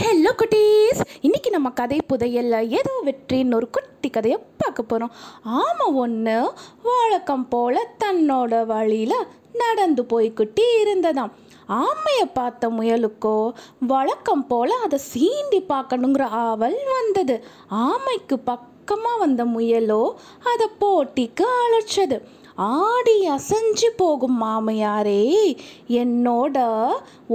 Hello குட்டீஸ், இன்றைக்கி நம்ம கதை புதையல்ல ஏதோ வெற்றின்னு ஒரு குட்டி கதையை பார்க்க போகிறோம். ஆமாம், ஒன்று வழக்கம் போல் தன்னோட வழியில் நடந்து போய்கிட்டி இருந்ததாம். ஆமையை பார்த்த முயலுக்கோ வழக்கம் போல் அதை சீண்டி பார்க்கணுங்கிற ஆவல் வந்தது. ஆமைக்கு பக்கமாக வந்த முயலோ அதை போட்டிக்கு அழைச்சது. ஆடி அசைஞ்சு போகும் மாமையாரே, என்னோட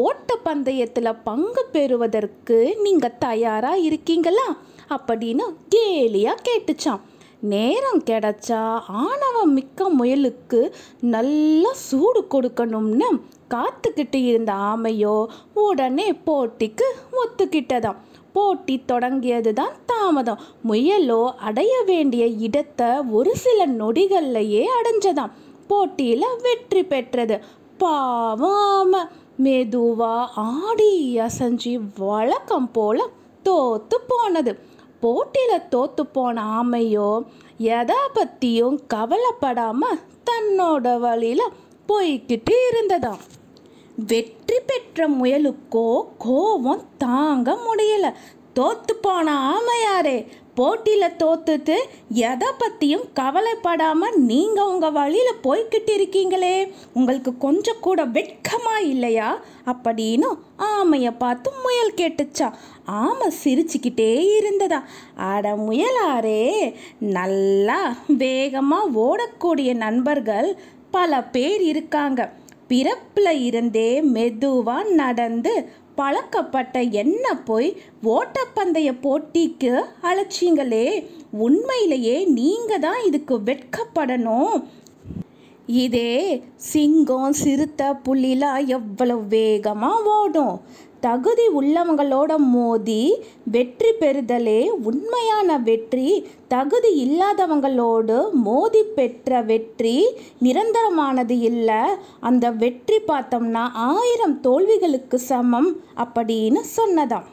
ஓட்ட பந்தயத்தில் பங்கு பெறுவதற்கு நீங்கள் தயாராக இருக்கீங்களா அப்படின்னு கேலியாக கேட்டுச்சான். நேரம் கிடைச்சா ஆணவம் மிக்க முயலுக்கு நல்லா சூடு கொடுக்கணும்னு காத்துக்கிட்டு இருந்த ஆமையோ உடனே போட்டிக்கு ஒத்துக்கிட்டதாம். போட்டி தொடங்கியது தான் தாமதம். முயலோ அடைய வேண்டிய இடத்தை ஒரு சில நொடிகள்லையே அடைஞ்சதாம். போட்டியில் வெற்றி பெற்றது. பாவம் ஆமை மெதுவாக ஆடி அசைஞ்சி வழக்கம் போல் தோத்து போனது. போட்டியில் தோத்து போன ஆமையோ எதை பற்றியும் கவலைப்படாமல் தன்னோட வழியில் போய்கிட்டு இருந்ததாம். வெற்றி பெற்ற முயலுக்கோ கோபம் தாங்க முடியலை. தோத்து போன ஆமையாரே, போட்டியில் தோத்துட்டு எதை பற்றியும் கவலைப்படாமல் நீங்கள் உங்கள் வழியில் போய்கிட்டு இருக்கீங்களே, உங்களுக்கு கொஞ்சம் கூட வெட்கமாக இல்லையா அப்படின்னு ஆமையை பார்த்து முயல் கேட்டுச்சா. ஆமை சிரிச்சுக்கிட்டே இருந்ததா. அட முயலாரே, நல்லா வேகமாக ஓடக்கூடிய நண்பர்கள் பல பேர் இருக்காங்க. பிறப்பில் இருந்தே மெதுவாக நடந்து பழக்கப்பட்ட என்ன போய் ஓட்டப்பந்தய போட்டிக்கு அழைச்சிங்களே, உண்மையிலேயே நீங்கள் தான் இதுக்கு வெட்கப்படணும். இதே சிங்கம், சிறுத்தை, புலிலாம் எவ்வளோ வேகமாக ஓடும். தகுதி உள்ளவங்களோட மோதி வெற்றி பெறுதலே உண்மையான வெற்றி. தகுதி இல்லாதவங்களோடு மோதி பெற்ற வெற்றி நிரந்தரமானது இல்லை. அந்த வெற்றி பார்த்தோம்னா 1000 தோல்விகளுக்கு சமம் அப்படின்னு சொன்னதாம்.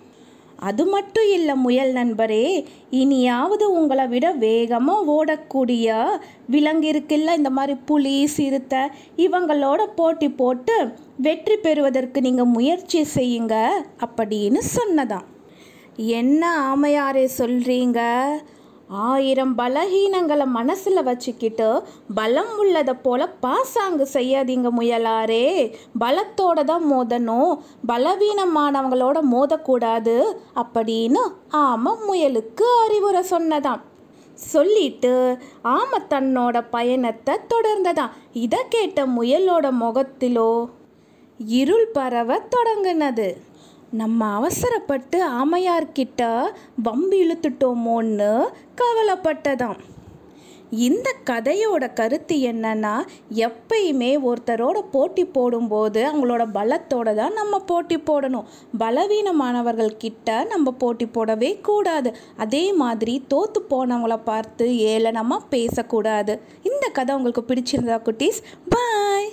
அது மட்டும் இல்லை முயல் நண்பரே, இனியாவது உங்களை விட வேகமாக ஓடக்கூடிய விலங்கு இருக்குல்ல, இந்த மாதிரி புலி, சிறுத்தை, இவங்களோட போட்டி போட்டு வெற்றி பெறுவதற்கு நீங்கள் முயற்சி செய்யுங்க அப்படின்னு சொன்னதாம். என்ன ஆமையாரே சொல்கிறீங்க? 1000 பலஹீனங்களை மனசில் வச்சுக்கிட்டு பலம் உள்ளதை போல் பாசாங்கு செய்யாதீங்க முயலாரே. பலத்தோடு தான் மோதணும், பலவீனமானவங்களோட மோதக்கூடாது அப்படின்னு ஆமை முயலுக்கு அறிவுரை சொன்னதாம். சொல்லிட்டு ஆமை தன்னோட பயணத்தை தொடர்ந்ததாம். இதை கேட்ட முயலோட முகத்திலோ இருள் பரவ தொடங்கினது. நம்ம அவசரப்பட்டு ஆமையார்கிட்ட வம்பு இழுத்துட்டோமோன்னு கவலைப்பட்டதாம். இந்த கதையோட கருத்து என்னன்னா, எப்பயுமே ஒருத்தரோட போட்டி போடும்போது அவங்களோட பலத்தோடு தான் நம்ம போட்டி போடணும். பலவீனமானவர்கள்கிட்ட நம்ம போட்டி போடவே கூடாது. அதே மாதிரி தோற்று போனவங்கள பார்த்து ஏளனமாக பேசக்கூடாது. இந்த கதை உங்களுக்கு பிடிச்சிருந்தா குட்டீஸ், பாய்.